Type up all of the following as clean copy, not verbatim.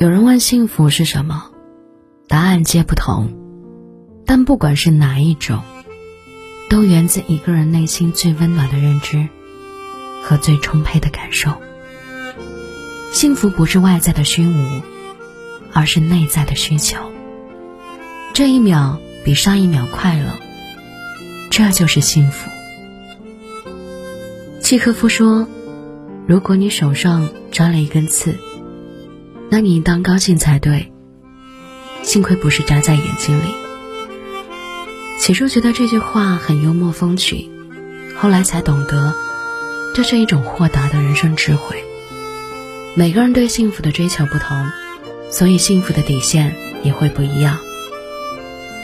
有人问幸福是什么，答案皆不同，但不管是哪一种，都源自一个人内心最温暖的认知和最充沛的感受。幸福不是外在的虚无，而是内在的需求。这一秒比上一秒快乐，这就是幸福。契诃夫说，如果你手上扎了一根刺，那你应当高兴才对，幸亏不是扎在眼睛里。起初觉得这句话很幽默风趣，后来才懂得，这是一种豁达的人生智慧。每个人对幸福的追求不同，所以幸福的底线也会不一样。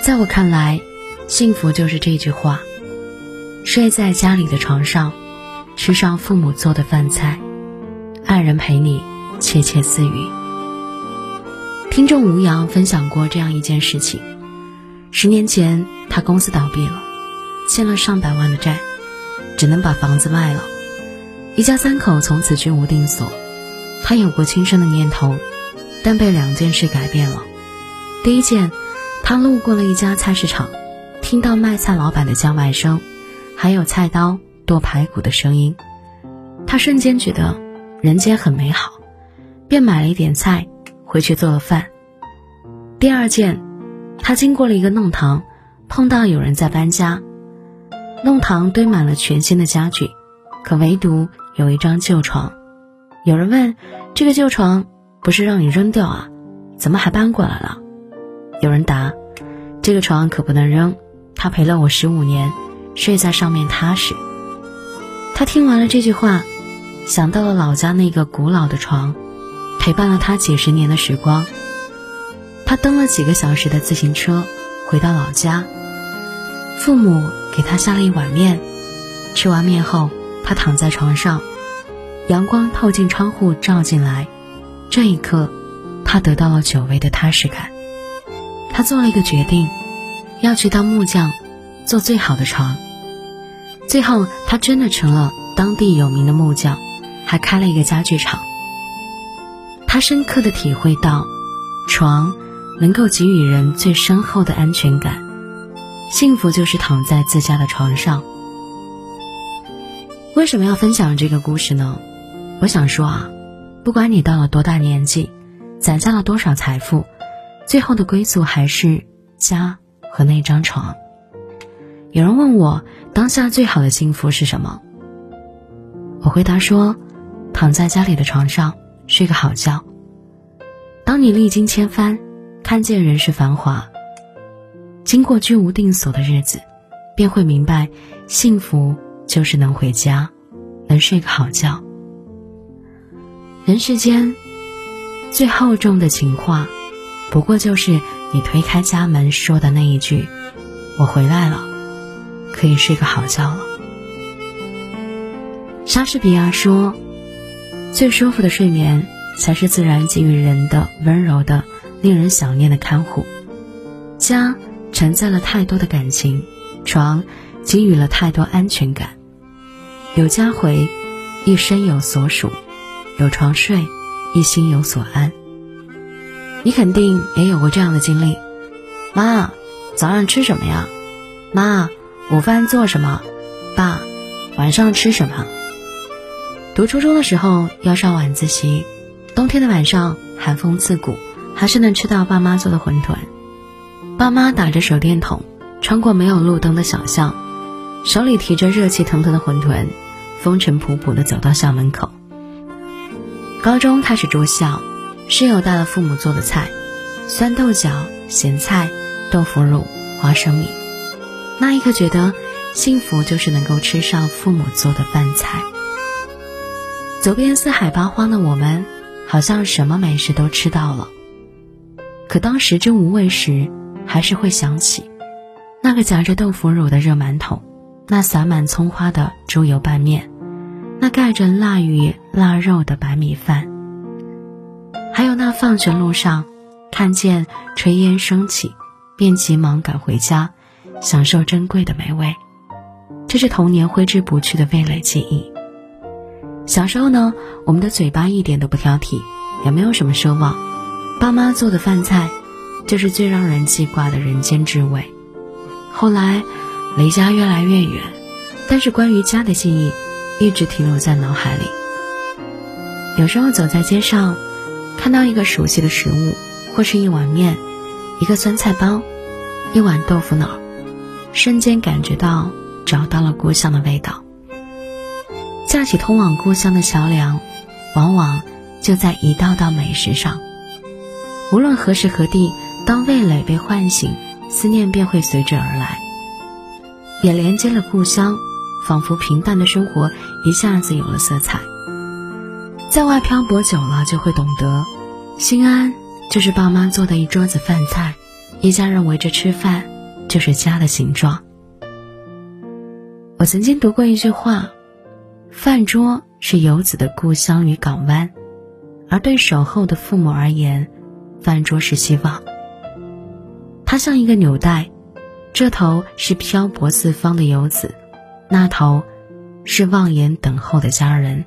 在我看来，幸福就是这句话：睡在家里的床上，吃上父母做的饭菜，爱人陪你窃窃私语。听众吴阳分享过这样一件事情，10年前他公司倒闭了，欠了上百万的债，只能把房子卖了，一家3口从此居无定所。他有过轻生的念头，但被2件事改变了。第一件，他路过了一家菜市场，听到卖菜老板的叫卖声，还有菜刀剁排骨的声音，他瞬间觉得人间很美好，便买了一点菜回去做了饭。第二件，他经过了一个弄堂，碰到有人在搬家，弄堂堆满了全新的家具，可唯独有一张旧床。有人问，这个旧床不是让你扔掉啊，怎么还搬过来了？有人答，这个床可不能扔，他陪了我15年，睡在上面踏实。他听完了这句话，想到了老家那个古老的床，陪伴了他几十年的时光。他蹬了几个小时的自行车回到老家，父母给他下了一碗面，吃完面后他躺在床上，阳光透进窗户照进来，这一刻他得到了久违的踏实感。他做了一个决定，要去当木匠，做最好的床。最后他真的成了当地有名的木匠，还开了一个家具厂。他深刻地体会到，床能够给予人最深厚的安全感，幸福就是躺在自家的床上。为什么要分享这个故事呢？我想说啊，不管你到了多大年纪，攒下了多少财富，最后的归宿还是家和那张床。有人问我，当下最好的幸福是什么？我回答说，躺在家里的床上睡个好觉。当你历经千帆，看见人世繁华，经过居无定所的日子，便会明白，幸福就是能回家，能睡个好觉。人世间最厚重的情话，不过就是你推开家门说的那一句，我回来了，可以睡个好觉了。莎士比亚说，最舒服的睡眠才是自然给予人的温柔的令人想念的看护。家承载了太多的感情，床给予了太多安全感。有家回，一身有所属，有床睡，一心有所安。你肯定也有过这样的经历，妈，早上吃什么呀？妈，午饭做什么？爸，晚上吃什么？读初中的时候要上晚自习，冬天的晚上寒风刺骨，还是能吃到爸妈做的馄饨。爸妈打着手电筒，穿过没有路灯的小巷，手里提着热气腾腾的馄饨，风尘仆仆地走到校门口。高中开始住校，室友带了父母做的菜，酸豆角、咸菜、豆腐乳、花生米。那一刻觉得，幸福就是能够吃上父母做的饭菜。走遍四海八荒的我们，好像什么美食都吃到了，可当食之无味时，还是会想起那个夹着豆腐乳的热馒头，那撒满葱花的猪油拌面，那盖着腊鱼腊肉的白米饭，还有那放学路上看见炊烟升起便急忙赶回家，享受珍贵的美味。这是童年挥之不去的味蕾记忆。小时候呢，我们的嘴巴一点都不挑剔，也没有什么奢望，爸妈做的饭菜，就是最让人记挂的人间至味。后来离家越来越远，但是关于家的记忆一直停留在脑海里。有时候走在街上，看到一个熟悉的食物，或是一碗面，一个酸菜包，一碗豆腐脑，瞬间感觉到找到了故乡的味道。架起通往故乡的桥梁，往往就在一道道美食上。无论何时何地，当味蕾被唤醒，思念便会随之而来，也连接了故乡，仿佛平淡的生活一下子有了色彩。在外漂泊久了，就会懂得，心安就是爸妈做的一桌子饭菜，一家人围着吃饭，就是家的形状。我曾经读过一句话，饭桌是游子的故乡与港湾，而对守候的父母而言，饭桌是希望。它像一个纽带，这头是漂泊四方的游子，那头是望眼等候的家人。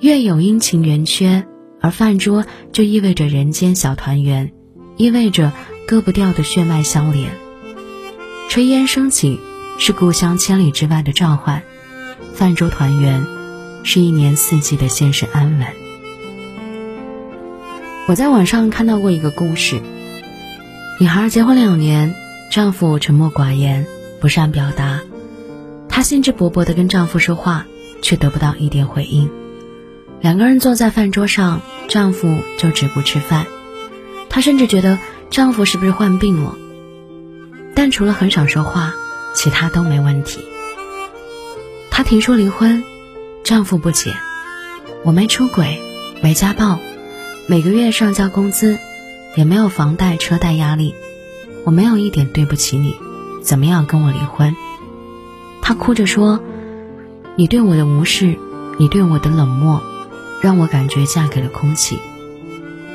月有阴晴圆缺，而饭桌就意味着人间小团圆，意味着割不掉的血脉相连。炊烟升起，是故乡千里之外的召唤，饭桌团圆是一年四季的现实安稳。我在网上看到过一个故事，女孩结婚2年，丈夫沉默寡言，不善表达，她兴致勃勃地跟丈夫说话，却得不到一点回应。两个人坐在饭桌上，丈夫就只顾吃饭，她甚至觉得丈夫是不是患病了，但除了很少说话，其他都没问题。她提出离婚，丈夫不解，我没出轨，没家暴，每个月上交工资，也没有房贷车贷压力，我没有一点对不起你，怎么样跟我离婚？她哭着说，你对我的无视，你对我的冷漠，让我感觉嫁给了空气。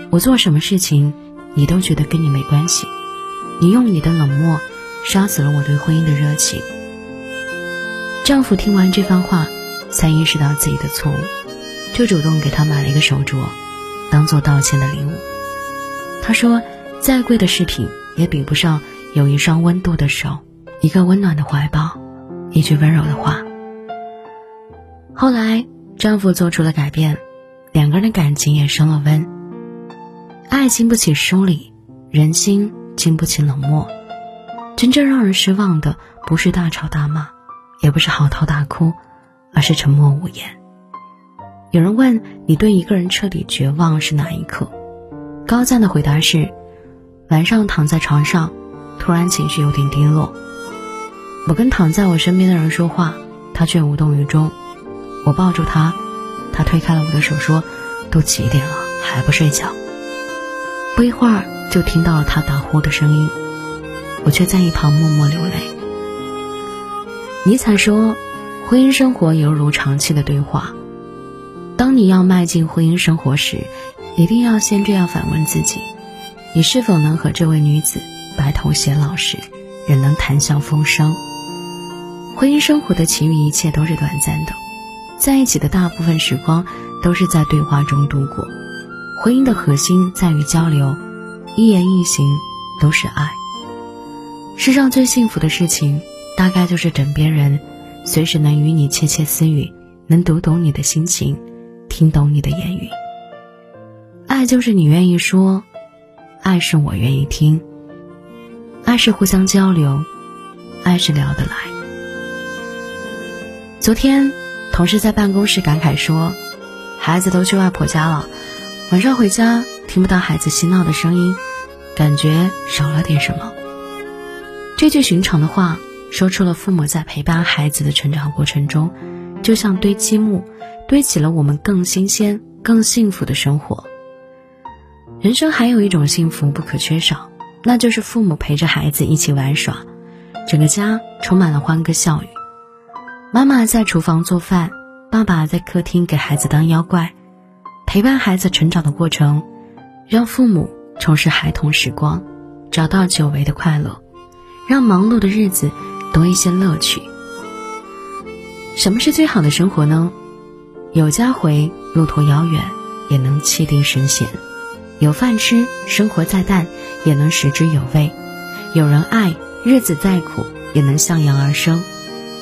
我做什么事情你都觉得跟你没关系，你用你的冷漠杀死了我对婚姻的热情。丈夫听完这番话，才意识到自己的错误，就主动给她买了一个手镯，当做道歉的礼物。她说，再贵的饰品也比不上有一双温度的手，一个温暖的怀抱，一句温柔的话。后来丈夫做出了改变，两个人的感情也升了温。爱经不起梳理，人心经不起冷漠。真正让人失望的，不是大吵大骂，也不是嚎啕大哭，而是沉默无言。有人问你对一个人彻底绝望是哪一刻，高赞的回答是，晚上躺在床上，突然情绪有点低落，我跟躺在我身边的人说话，他却无动于衷。我抱住他，他推开了我的手说，都几点了还不睡觉。不一会儿就听到了他打呼的声音，我却在一旁默默流泪。尼采说，婚姻生活犹如长期的对话，当你要迈进婚姻生活时，一定要先这样反问自己，你是否能和这位女子白头偕老时，仍能谈笑风生。婚姻生活的其余一切都是短暂的，在一起的大部分时光都是在对话中度过。婚姻的核心在于交流，一言一行都是爱。世上最幸福的事情，大概就是枕边人随时能与你窃窃私语，能读懂你的心情，听懂你的言语。爱就是你愿意说，爱是我愿意听，爱是互相交流，爱是聊得来。昨天同事在办公室感慨说，孩子都去外婆家了，晚上回家听不到孩子嬉闹的声音，感觉少了点什么。这句寻常的话说出了父母在陪伴孩子的成长过程中，就像堆积木，堆起了我们更新鲜更幸福的生活。人生还有一种幸福不可缺少，那就是父母陪着孩子一起玩耍，整个家充满了欢歌笑语。妈妈在厨房做饭，爸爸在客厅给孩子当妖怪，陪伴孩子成长的过程，让父母重拾孩童时光，找到久违的快乐，让忙碌的日子多一些乐趣。什么是最好的生活呢？有家回，路途遥远也能气定神闲，有饭吃，生活再淡也能食之有味；有人爱，日子再苦也能向阳而生；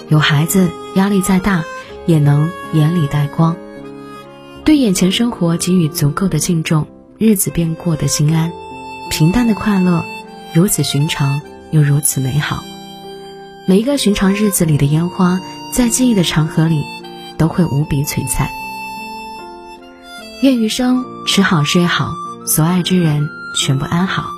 有孩子，压力再大也能眼里带光。对眼前生活给予足够的敬重，日子便过得心安。平淡的快乐，如此寻常又如此美好。每一个寻常日子里的烟花，在记忆的长河里都会无比璀璨。愿余生吃好睡好，所爱之人全部安好。